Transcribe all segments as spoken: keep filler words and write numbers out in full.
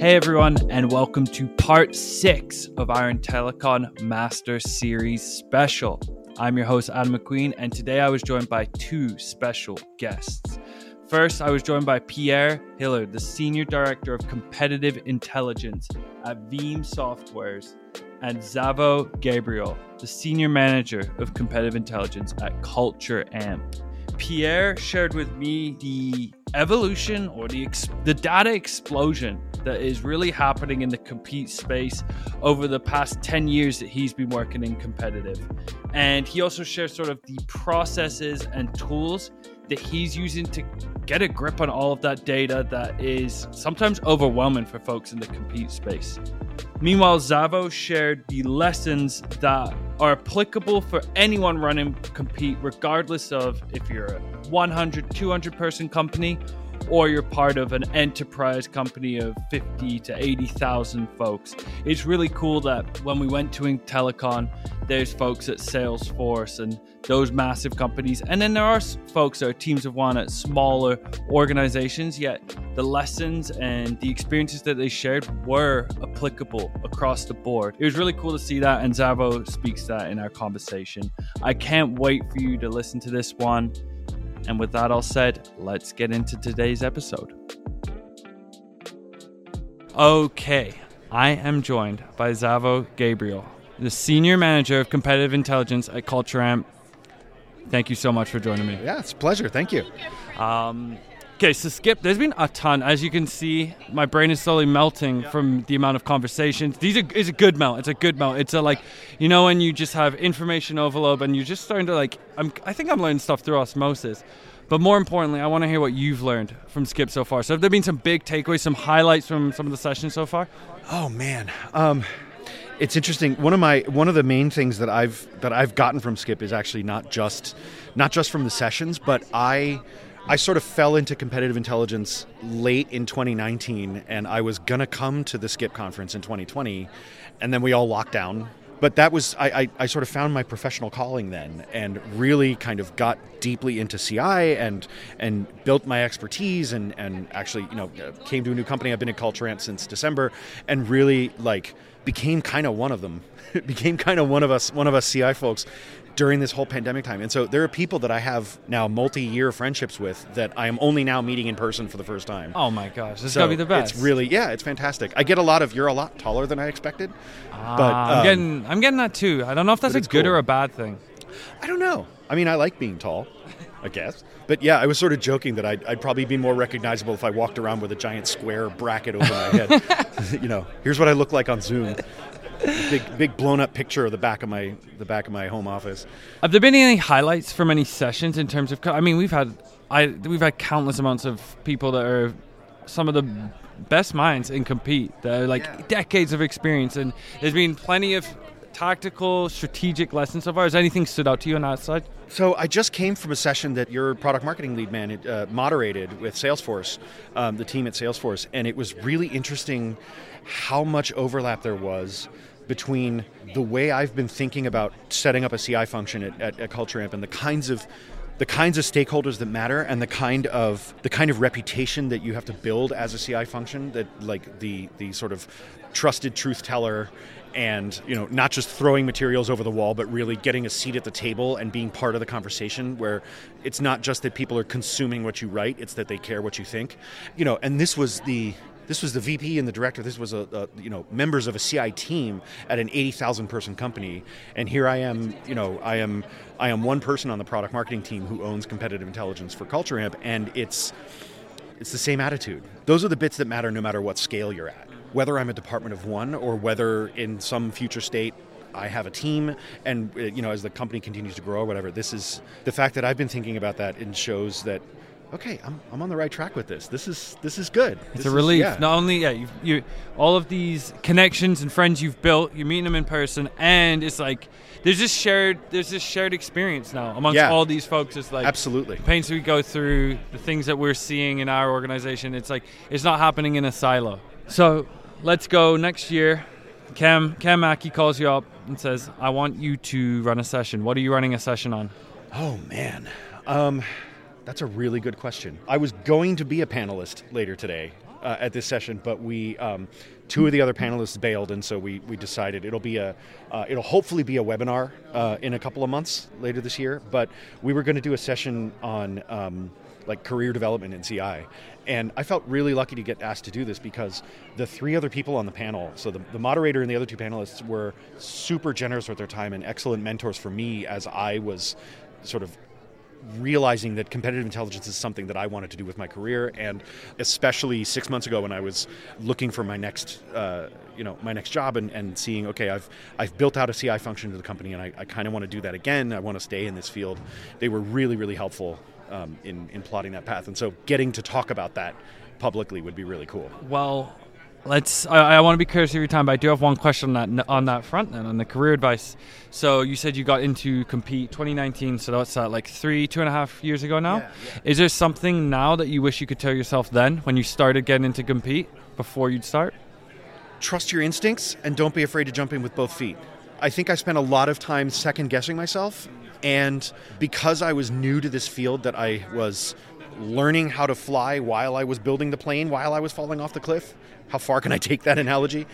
Hey everyone, and welcome to part six of our IntelliCon Master Series special. I'm your host, Adam McQueen, and today I was joined by two special guests. First, I was joined by Pierre Hiller, the Senior Director of Competitive Intelligence at Veeam Software, and Zaven Gabriel, the Senior Manager of Competitive Intelligence at Culture Amp. Pierre shared with me the evolution or the ex- the data explosion that is really happening in the compete space over the past ten years that he's been working in competitive. And he also shares sort of the processes and tools that he's using to get a grip on all of that data that is sometimes overwhelming for folks in the compete space. Meanwhile, Zaven shared the lessons that are applicable for anyone running compete, regardless of if you're a one hundred, two hundred person company or you're part of an enterprise company of fifty to eighty thousand folks. It's really cool that when we went to IntelliCon, there's folks at Salesforce and those massive companies. And then there are folks that are teams of one at smaller organizations, yet the lessons and the experiences that they shared were applicable across the board. It was really cool to see that, and Zaven speaks that in our conversation. I can't wait for you to listen to this one. And with that all said, let's get into today's episode. Okay, I am joined by Zaven Gabriel, the Senior Manager of Competitive Intelligence at Culture Amp. Thank you so much for joining me. Yeah, it's a pleasure. Thank you. Um, okay, so Skip, there's been a ton. As you can see, my brain is slowly melting yeah. from the amount of conversations. These are, it's a good melt. It's a good melt. It's a like, you know, when you just have information overload and you're just starting to like, I'm, I think I'm learning stuff through osmosis. But more importantly, I want to hear what you've learned from Skip so far. So have there been some big takeaways, some highlights from some of the sessions so far? Oh, man. Um... It's interesting. One of my one of the main things that I've that I've gotten from Skip is actually not just not just from the sessions, but I I sort of fell into competitive intelligence late in twenty nineteen, and I was gonna come to the Skip conference in twenty twenty, and then we all locked down. But that was I, I, I sort of found my professional calling then, and really kind of got deeply into C I and and built my expertise, and and actually you know came to a new company. I've been at Culture Amp since December, and really like. became kind of one of them, became kind of one of us, one of us C I folks during this whole pandemic time. And so there are people that I have now multi-year friendships with that I am only now meeting in person for the first time. Oh my gosh, this so gotta be the best. It's really, yeah, it's fantastic. I get a lot of, you're a lot taller than I expected. Ah, but, um, I'm getting, I'm getting that too. I don't know if that's a good cool. or a bad thing. I don't know. I mean, I like being tall, I guess. But yeah, I was sort of joking that I'd, I'd probably be more recognizable if I walked around with a giant square bracket over my head. You know, here's what I look like on Zoom. Big, big blown-up picture of the back of my the back of my home office. Have there been any highlights from any sessions in terms of? I mean, we've had I we've had countless amounts of people that are some of the best minds in compete. That are like yeah. decades of experience, and there's been plenty of tactical, strategic lessons so far. Has anything stood out to you on that side? So I just came from a session that your product marketing lead man uh, moderated with Salesforce, um, the team at Salesforce, and it was really interesting how much overlap there was between the way I've been thinking about setting up a C I function at, at, at Culture Amp and the kinds of the kinds of stakeholders that matter, and the kind of the kind of reputation that you have to build as a C I function, that like the the sort of trusted truth teller. And, you know, not just throwing materials over the wall, but really getting a seat at the table and being part of the conversation, where it's not just that people are consuming what you write, it's that they care what you think. You know, and this was the this was the V P and the director. This was a, a you know members of a C I team at an eighty thousand person company. And here I am, you know, I am I am one person on the product marketing team who owns competitive intelligence for Culture Amp, and it's it's the same attitude. Those are the bits that matter, no matter what scale you're at. Whether I'm a department of one or whether in some future state I have a team, and you know, as the company continues to grow or whatever, this is the fact that I've been thinking about that, and shows that okay, I'm I'm on the right track with this. This is this is good. It's this a relief. Is, yeah. Not only yeah, you've, you all of these connections and friends you've built, you're meeting them in person, and it's like there's this shared there's this shared experience now amongst yeah. all these folks. It's like absolutely the pains we go through, the things that we're seeing in our organization. It's like it's not happening in a silo. So let's go next year. Cam, Cam Mackey calls you up and says, I want you to run a session. What are you running a session on? Oh, man. Um, that's a really good question. I was going to be a panelist later today, uh, at this session, but we um, two of the other panelists bailed, and so we we decided it'll be a uh, it'll hopefully be a webinar uh, in a couple of months later this year. But we were going to do a session on um, like career development in C I. And I felt really lucky to get asked to do this because the three other people on the panel, so the, the moderator and the other two panelists, were super generous with their time and excellent mentors for me as I was sort of realizing that competitive intelligence is something that I wanted to do with my career, and especially six months ago when I was looking for my next, uh, you know, my next job, and, and seeing, okay, I've I've built out a C I function to the company, and I, I kind of want to do that again. I want to stay in this field. They were really, really helpful um, in in plotting that path, and so getting to talk about that publicly would be really cool. Well, let's. I, I want to be curious of your time, but I do have one question on that on that front, then on the career advice. So you said you got into Compete twenty nineteen. So that's uh, like three, two and a half years ago now. Yeah, yeah. Is there something now that you wish you could tell yourself then, when you started getting into Compete, before you'd start? Trust your instincts and don't be afraid to jump in with both feet. I think I spent a lot of time second guessing myself, and because I was new to this field, that I was learning how to fly while I was building the plane, while I was falling off the cliff. How far can I take that analogy?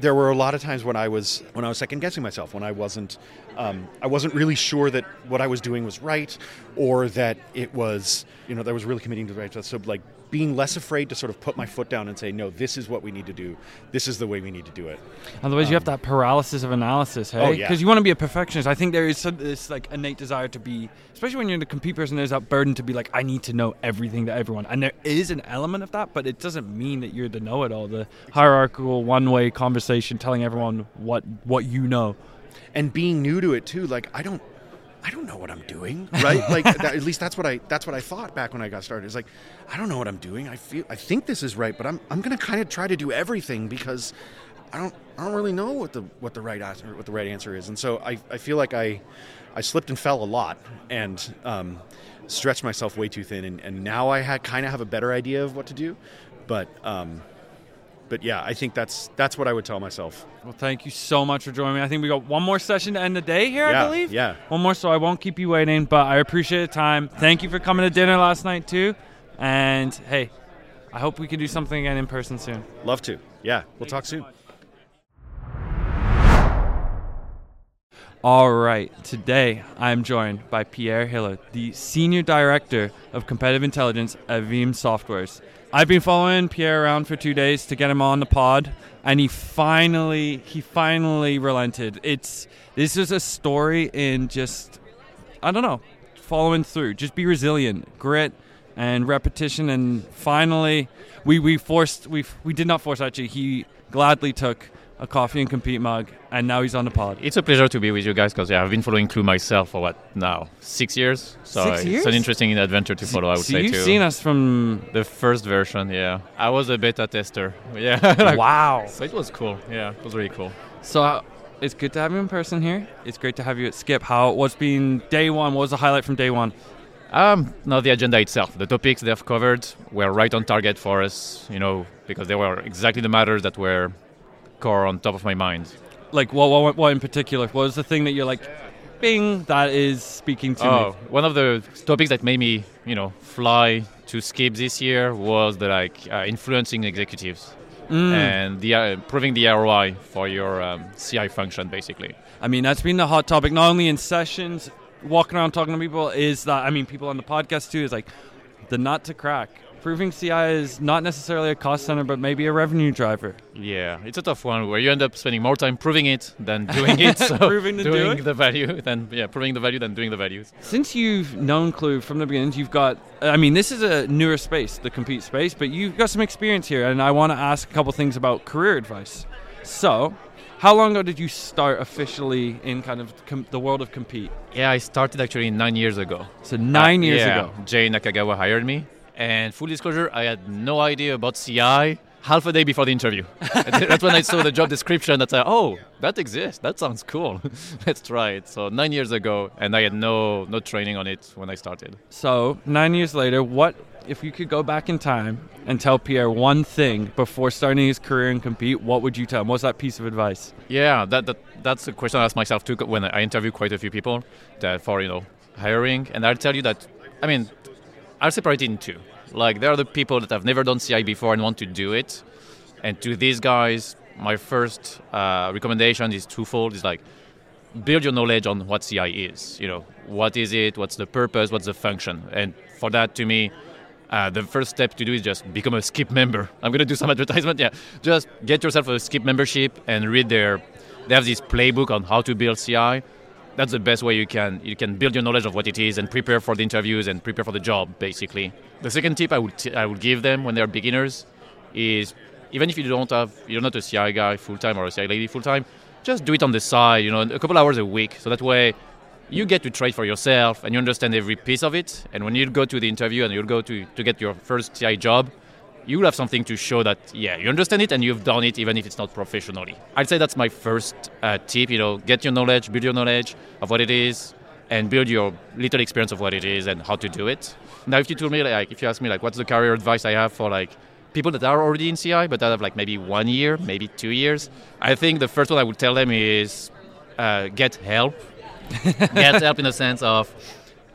There were a lot of times when I was when I was second guessing myself, when I wasn't um, I wasn't really sure that what I was doing was right, or that it was, you know, that I was really committing to the right stuff. So like being less afraid to sort of put my foot down and say, no, this is what we need to do. This is the way we need to do it. Otherwise, um, you have that paralysis of analysis, hey? Oh, yeah. Because you want to be a perfectionist. I think there is some, this like innate desire to be, especially when you're in a compete person, there's that burden to be like, I need to know everything to everyone. And there is an element of that, but it doesn't mean that you're the know-it-all, the hierarchical one-way conversation telling everyone what what you know. And being new to it too, like I don't I don't know what I'm doing, right? Like that, at least that's what I that's what I thought back when I got started. It's like, I don't know what I'm doing. I feel I think this is right, but I'm I'm going to kind of try to do everything because I don't I don't really know what the what the right answer what the right answer is. And so I, I feel like I I slipped and fell a lot, and um, stretched myself way too thin, and, and now I ha- kind of have a better idea of what to do, but um, But yeah, I think that's that's what I would tell myself. Well, thank you so much for joining me. I think we got one more session to end the day here, yeah, I believe. Yeah. One more, so I won't keep you waiting, but I appreciate the time. Thank you for coming to dinner last night too. And hey, I hope we can do something again in person soon. Love to. Yeah, we'll thank talk soon. So all right, today I'm joined by Pierre Hiller, the Senior Director of Competitive Intelligence at Veeam Software. I've been following Pierre around for two days to get him on the pod, and he finally, he finally relented. It's this is a story in just, I don't know, following through. Just be resilient, grit, and repetition. And finally, we we forced we we did not force actually. He gladly took a coffee and Compete mug, and now he's on the pod. It's a pleasure to be with you guys because yeah, I've been following Klue myself for what now six years. So six years? It's an interesting adventure to follow. I would so say you've too. You've seen us from the first version. Yeah, I was a beta tester. Yeah. like, wow. So it was cool. Yeah, it was really cool. So uh, it's good to have you in person here. It's great to have you at SCIP. How what's been day one? What was the highlight from day one? Um, now the agenda itself, the topics they've covered were right on target for us. You know, because they were exactly the matters that were core on top of my mind. Like what, what, what in particular? What was the thing that you're like, bing, that is speaking to oh, me? One of the topics that made me, you know, fly to SCIP this year was the like uh, influencing executives mm. and the uh, proving the R O I for your um, C I function, basically. I mean, that's been the hot topic, not only in sessions, walking around talking to people, is that, I mean, people on the podcast too, is like the nut to crack. Proving C I is not necessarily a cost center, but maybe a revenue driver. Yeah, it's a tough one where you end up spending more time proving it than doing it. So proving doing do it. the value, then yeah, proving the value than doing the values. Since you've known Klue from the beginning, you've got, I mean, this is a newer space, the Compete space, but you've got some experience here, and I want to ask a couple things about career advice. So, how long ago did you start officially in kind of com- the world of Compete? Yeah, I started actually nine years ago. So nine uh, years yeah, ago. Jay Nakagawa hired me. And full disclosure, I had no idea about C I half a day before the interview. That's when I saw the job description. That's like, oh, that exists. That sounds cool. Let's try it. So nine years ago, and I had no no training on it when I started. So nine years later, what if you could go back in time and tell Pierre one thing before starting his career in Compete, what would you tell him? What's that piece of advice? Yeah, that, that that's a question I ask myself too when I interview quite a few people that for, you know, hiring. And I'll tell you that, I mean, I'll separate it in two. Like, there are the people that have never done C I before and want to do it. And to these guys, my first uh, recommendation is twofold. It's like, build your knowledge on what C I is. You know, what is it? What's the purpose? What's the function? And for that, to me, uh, the first step to do is just become a SCIP member. I'm going to do some advertisement. Yeah, just get yourself a SCIP membership and read their. They have this playbook on how to build C I. That's the best way you can you can build your knowledge of what it is and prepare for the interviews and prepare for the job, basically. The second tip I would t- I would give them when they're beginners is, even if you don't have you're not a C I guy full time or a C I lady full time, just do it on the side, you know, a couple hours a week. So that way, you get to try it for yourself and you understand every piece of it. And when you go to the interview and you'll go to to get your first C I job, you will have something to show that, yeah, you understand it and you've done it, even if it's not professionally. I'd say that's my first uh, tip, you know, get your knowledge, build your knowledge of what it is, and build your little experience of what it is and how to do it. Now, if you told me, like, if you ask me, like, what's the career advice I have for, like, people that are already in C I, but that have, like, maybe one year, maybe two years, I think the first one I would tell them is uh, get help. Get help in the sense of,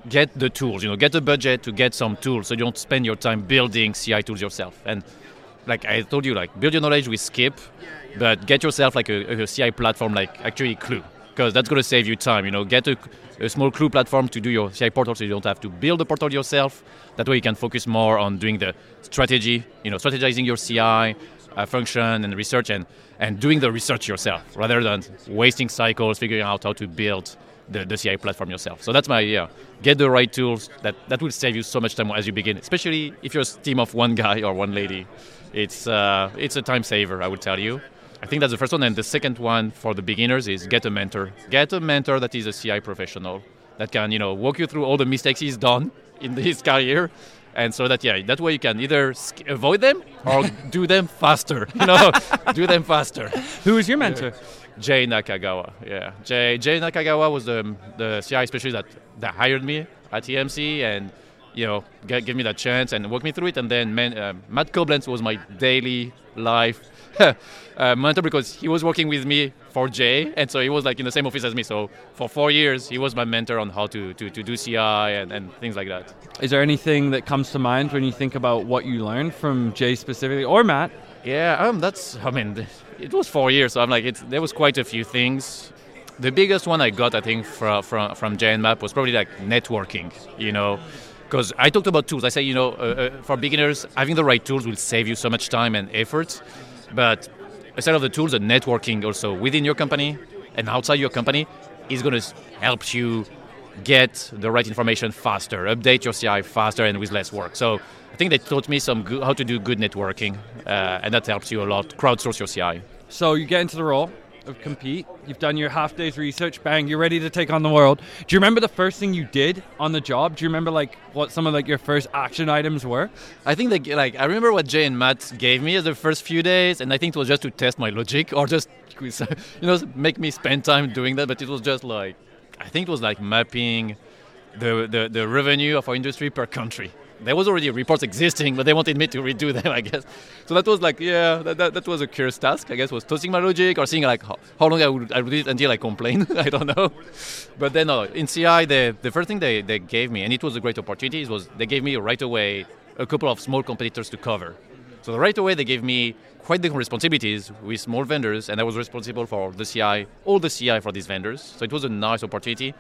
get the tools, you know, get the budget to get some tools so you don't spend your time building C I tools yourself. And like I told you, like, build your knowledge with SCIP, but get yourself like a, a C I platform, like actually Klue, because that's going to save you time, you know. Get a, a small Klue platform to do your C I portal so you don't have to build the portal yourself. That way you can focus more on doing the strategy, you know, strategizing your C I uh, function and research and, and doing the research yourself rather than wasting cycles figuring out how to build The, the C I platform yourself. So that's my idea. Get the right tools. That, that will save you so much time as you begin, especially if you're a team of one guy or one lady. It's uh, it's a time saver, I would tell you. I think that's the first one. And the second one for the beginners is get a mentor. Get a mentor that is a C I professional that can, you know, walk you through all the mistakes he's done in his career. And so that, yeah, that way you can either avoid them or do them faster. You know, do them faster. Who is your mentor? Jay Nakagawa, yeah. Jay Jay Nakagawa was the the C I specialist that, that hired me at E M C and, you know, g- gave me that chance and walked me through it. And then man, uh, Matt Koblenz was my daily life uh, mentor because he was working with me for Jay. And so he was like in the same office as me. So for four years, he was my mentor on how to, to, to do C I and, and things like that. Is there anything that comes to mind when you think about what you learned from Jay specifically or Matt? Yeah, um, that's, I mean, it was four years, so I'm like, it's, there was quite a few things. The biggest one I got, I think, from from, from Jay and Map was probably like networking, you know, because I talked about tools. I say, you know, uh, uh, for beginners, having the right tools will save you so much time and effort. But aside of the tools, the networking also within your company and outside your company is going to help you get the right information faster, update your C I faster and with less work. So I think they taught me some go- how to do good networking, uh, and that helps you a lot. Crowdsource your C I. So you get into the role of Compete. You've done your half day's research. Bang, you're ready to take on the world. Do you remember the first thing you did on the job? Do you remember like what some of like your first action items were? I think they, like I remember what Jay and Matt gave me the first few days, and I think it was just to test my logic or just, you know, make me spend time doing that. But it was just like, I think it was like mapping the, the, the revenue of our industry per country. There was already reports existing, but they wanted me to redo them, I guess. So that was like, yeah, that that, that was a curious task, I guess, was testing my logic or seeing like how, how long I would I would do it until I complain. I don't know. But then uh, in C I, they, the first thing they, they gave me, and it was a great opportunity, was they gave me right away a couple of small competitors to cover. So right away, they gave me quite different responsibilities with small vendors, and I was responsible for the C I, all the C I for these vendors. So it was a nice opportunity,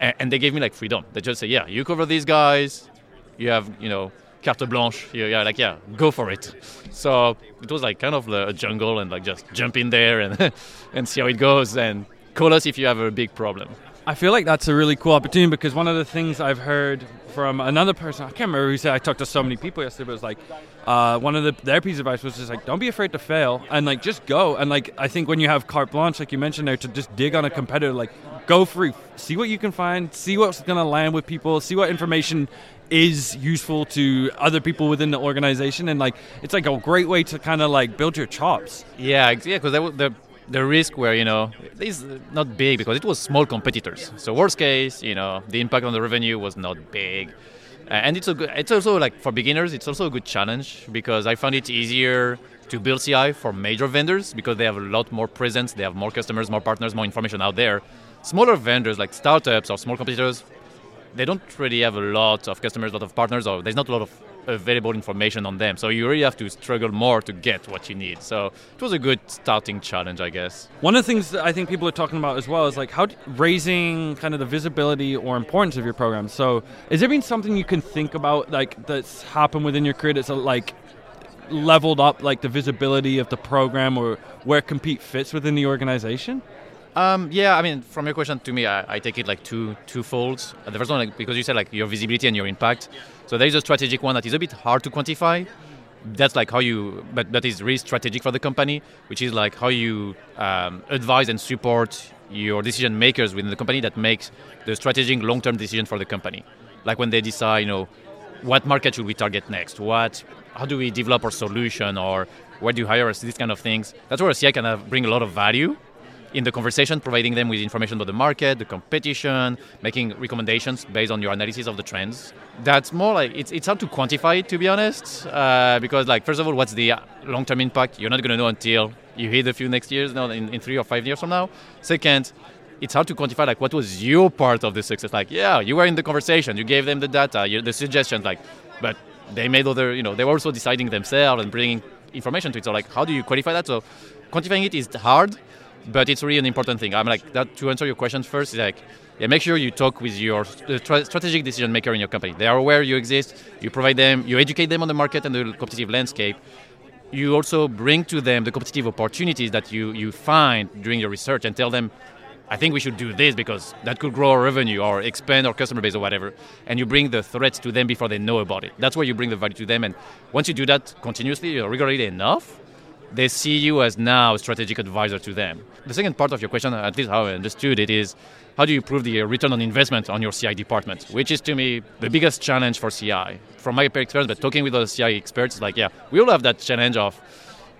and, and they gave me like freedom. They just say, yeah, you cover these guys. You have, you know, carte blanche. You're, you're like, yeah, go for it. So it was like kind of a jungle and like just jump in there and and see how it goes and call us if you have a big problem. I feel like that's a really cool opportunity because one of the things I've heard from another person, I can't remember who said, I talked to so many people yesterday, but it was like uh, one of the, their piece of advice was just like, don't be afraid to fail and like just go. And like, I think when you have carte blanche, like you mentioned there, to just dig on a competitor, like go free, see what you can find, see what's going to land with people, see what information is useful to other people within the organization. And like, it's like a great way to kind of like build your chops. Yeah, yeah, because the the risk where, you know, is not big because it was small competitors. So worst case, you know, the impact on the revenue was not big. Uh, and it's a good, it's also like for beginners, it's also a good challenge because I found it easier to build C I for major vendors because they have a lot more presence. They have more customers, more partners, more information out there. Smaller vendors like startups or small competitors, they don't really have a lot of customers, a lot of partners, or there's not a lot of available information on them. So you really have to struggle more to get what you need. So it was a good starting challenge, I guess. One of the things that I think people are talking about as well is like how raising kind of the visibility or importance of your program. So has there been something you can think about like that's happened within your career that's like leveled up like the visibility of the program or where Compete fits within the organization? Um, yeah, I mean, from your question to me, I, I take it like two two folds. The first one, like, because you said like your visibility and your impact. Yeah. So there is a strategic one that is a bit hard to quantify. That's like how you, but that is really strategic for the company, which is like how you um, advise and support your decision makers within the company that makes the strategic long-term decision for the company. Like when they decide, you know, what market should we target next? What, how do we develop our solution, or where do you hire us? These kind of things. That's where a C I can have, bring a lot of value in the conversation, providing them with information about the market, the competition, making recommendations based on your analysis of the trends. That's more like, it's it's hard to quantify it, to be honest, uh, because like, first of all, what's the long-term impact? You're not gonna know until you hit a few next years, no, in, in three or five years from now. Second, it's hard to quantify like what was your part of the success? Like, yeah, you were in the conversation, you gave them the data, you, the suggestions, like, but they made other, you know, they were also deciding themselves and bringing information to it. So like, how do you qualify that? So quantifying it is hard, but it's really an important thing. I'm like that to answer your question first. Is like, yeah, make sure you talk with your tra- strategic decision maker in your company. They are aware you exist. You provide them, you educate them on the market and the competitive landscape. You also bring to them the competitive opportunities that you you find during your research and tell them, I think we should do this because that could grow our revenue or expand our customer base or whatever. And you bring the threats to them before they know about it. That's where you bring the value to them. And once you do that continuously or regularly enough, they see you as now a strategic advisor to them. The second part of your question, at least how I understood it, is how do you prove the return on investment on your C I department, which is to me the biggest challenge for C I. From my experience, but talking with other C I experts, it's like, yeah, we all have that challenge of,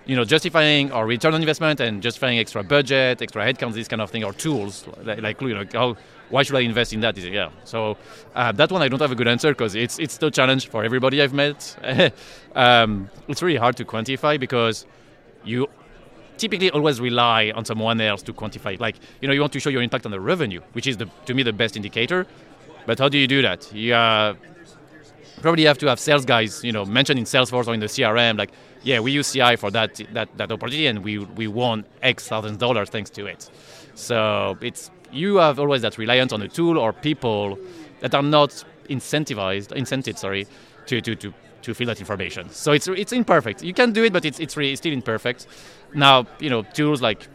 you know, justifying our return on investment and justifying extra budget, extra headcounts, this kind of thing, or tools, like, like you know, how, why should I invest in that? Yeah. So uh, that one I don't have a good answer because it's it's the challenge for everybody I've met. um, it's really hard to quantify because you typically always rely on someone else to quantify. Like, you know, you want to show your impact on the revenue, which is, the, to me, the best indicator. But how do you do that? You uh, probably have to have sales guys, you know, mentioned in Salesforce or in the C R M, like, yeah, we use C I for that that, that opportunity, and we we won X thousand dollars thanks to it. So it's you have always that reliance on a tool or people that are not incentivized, incented, sorry, to to to. to fill that information. So it's it's imperfect. You can do it, but it's it's really still imperfect. Now, you know, tools like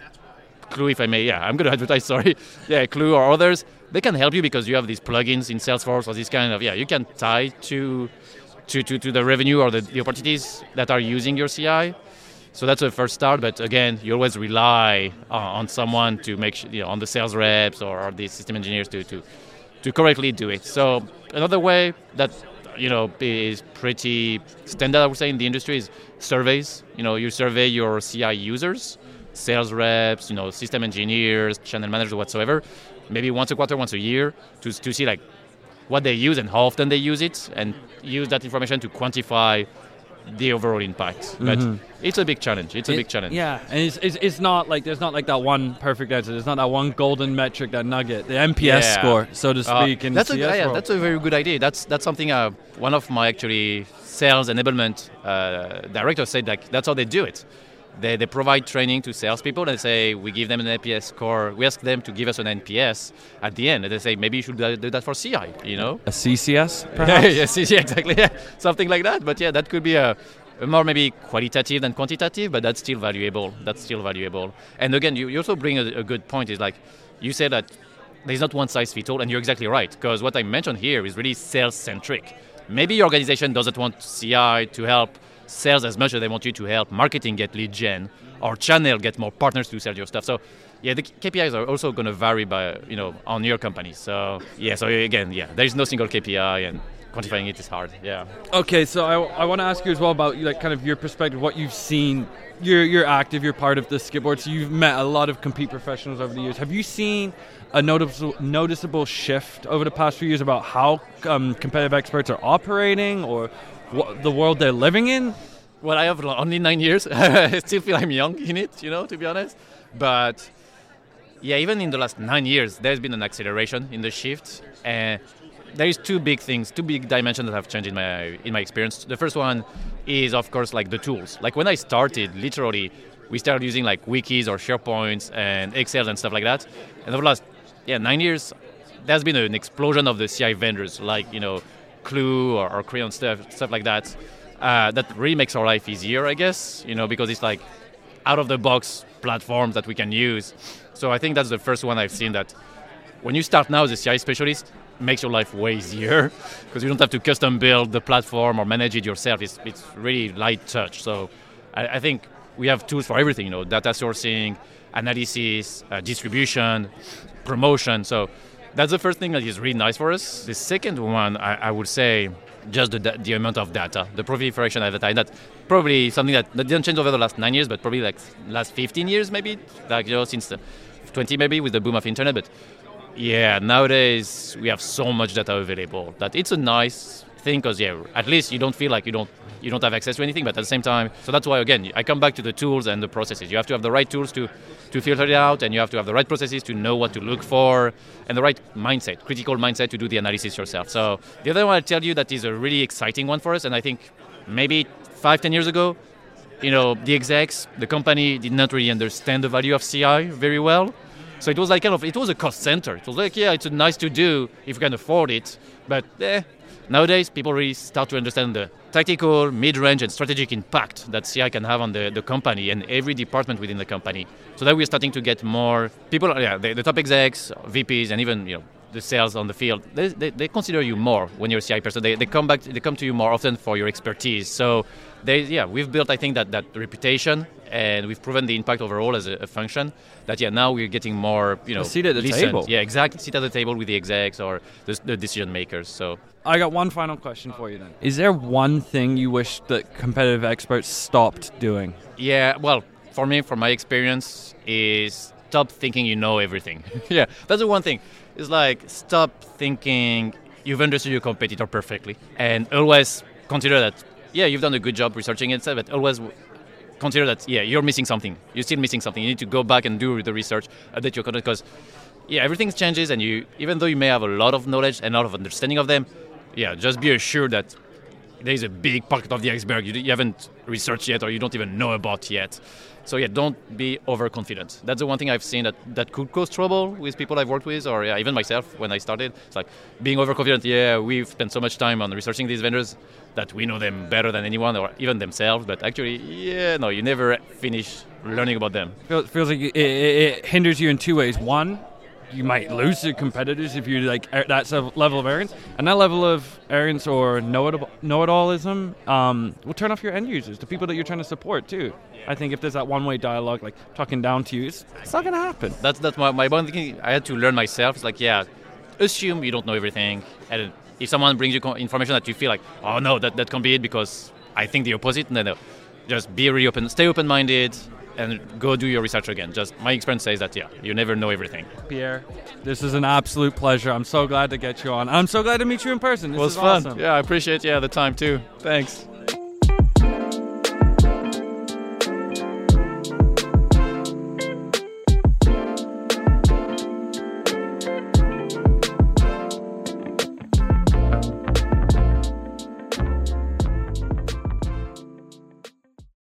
Klue, if I may, yeah, I'm going to advertise, sorry. Yeah, Klue or others, they can help you because you have these plugins in Salesforce or this kind of, yeah, you can tie to to to, to the revenue or the, the opportunities that are using your C I. So that's the first start, but again, you always rely on, on someone to make sure, you know, on the sales reps or, or the system engineers to, to, to correctly do it. So another way that, you know, is pretty standard, I would say, in the industry is surveys. You know, you survey your C I users, sales reps, you know, system engineers, channel managers, whatsoever, maybe once a quarter, once a year, to to see like what they use and how often they use it, and use that information to quantify the overall impact. But mm-hmm. it's a big challenge. It's a it, big challenge. Yeah, and it's, it's it's not like there's not like that one perfect answer. There's not that one golden metric, that nugget, the M P S yeah. score, so to speak. Uh, in that's a yeah, that's a very good idea. That's that's something uh, one of my actually sales enablement uh, directors said. Like that's how they do it. They they provide training to salespeople and say we give them an N P S score. We ask them to give us an N P S at the end, and they say maybe you should do that for C I. You know, a C C S, perhaps. Yeah, yeah, exactly, yeah. something like that. But yeah, that could be a, a more maybe qualitative than quantitative, but that's still valuable. That's still valuable. And again, you, you also bring a, a good point. Is like you said that there's not one size fits all, and you're exactly right because what I mentioned here is really sales centric. Maybe your organization doesn't want C I to help sales as much as they want you to help marketing get lead gen or channel get more partners to sell your stuff. So yeah, the K P Is are also going to vary by, you know, on your company. So yeah, so again, yeah, there is no single K P I and quantifying it is hard. Yeah. Okay, so I, I want to ask you as well about like kind of your perspective, what you've seen. You're you're active, you're part of the Skip board, so you've met a lot of Compete professionals over the years. Have you seen a noticeable noticeable shift over the past few years about how um, competitive experts are operating or what, the world they're living in? Well, I have only nine years. I still feel I'm young in it, you know, to be honest. But yeah, even in the last nine years, there's been an acceleration in the shift. And there is two big things, two big dimensions that have changed in my in my experience. The first one is, of course, like the tools. Like when I started, literally, we started using like wikis or SharePoints and Excel and stuff like that. And over the last yeah nine years, there's been an explosion of the C I vendors, like you know, Klue or, or Crayon stuff stuff like that. Uh, that really makes our life easier, I guess. You know, because it's like out of the box platforms that we can use. So I think that's the first one I've seen that when you start now as a C I specialist, it makes your life way easier because you don't have to custom build the platform or manage it yourself. It's it's really light touch. So I, I think we have tools for everything, you know, data sourcing, analysis, uh, distribution, promotion. So that's the first thing that is really nice for us. The second one, I, I would say, just the, the amount of data, the proliferation of data. That's probably something that, that didn't change over the last nine years, but probably like last fifteen years maybe, like you know, since the twenty maybe with the boom of internet. But yeah, nowadays we have so much data available that it's a nice thing because yeah, at least you don't feel like you don't you don't have access to anything. But at the same time, so that's why again I come back to the tools and the processes. You have to have the right tools to to filter it out, and you have to have the right processes to know what to look for, and the right mindset, critical mindset to do the analysis yourself. So the other one I tell you that is a really exciting one for us, and I think maybe five, ten years ago, you know, the execs, the company did not really understand the value of C I very well. So it was like kind of, it was a cost center. It was like, yeah, it's nice to do if you can afford it, but eh. Nowadays, people really start to understand the tactical, mid-range, and strategic impact that C I can have on the, the company and every department within the company. So that we're starting to get more people, yeah, the, the top execs, V Ps, and even you know the sales on the field. They, they, they consider you more when you're a C I person. They, they come back, they come to you more often for your expertise. So they, yeah, we've built, I think, that that reputation, and we've proven the impact overall as a, a function. That yeah, now we're getting more, you know, sit at the listened. table. Yeah, exactly, sit at the table with the execs or the, the decision makers. So. I got one final question for you then. Is there one thing you wish that competitive experts stopped doing? Yeah, well, for me, from my experience, is stop thinking you know everything. Yeah, that's the one thing. It's like, stop thinking you've understood your competitor perfectly. And always consider that, yeah, you've done a good job researching it, but always consider that, yeah, you're missing something. You're still missing something. You need to go back and do the research, update your content, because, yeah, everything changes, and you, even though you may have a lot of knowledge and a lot of understanding of them, yeah, just be assured that there is a big pocket of the iceberg you, you haven't researched yet or you don't even know about yet. So yeah, don't be overconfident. That's the one thing I've seen that, that could cause trouble with people I've worked with or yeah, even myself when I started. It's like being overconfident, yeah, we've spent so much time on researching these vendors that we know them better than anyone or even themselves. But actually, yeah, no, you never finish learning about them. It feels like it, it hinders you in two ways. One, you might lose to competitors if you like that level of arrogance, and that level of arrogance or know-it-all-know-it-allism um, will turn off your end users, the people that you're trying to support too. I think if there's that one-way dialogue, like talking down to you, it's, it's not going to happen. That's that's my my one thing I had to learn myself. It's like yeah, assume you don't know everything, and if someone brings you information that you feel like oh no that that can be it because I think the opposite, no no, just be really open, stay open-minded. And go do your research again. Just my experience says that, yeah, you never know everything. Pierre, this is an absolute pleasure. I'm so glad to get you on. I'm so glad to meet you in person. This was fun. Awesome. Yeah, I appreciate yeah the time too. Thanks.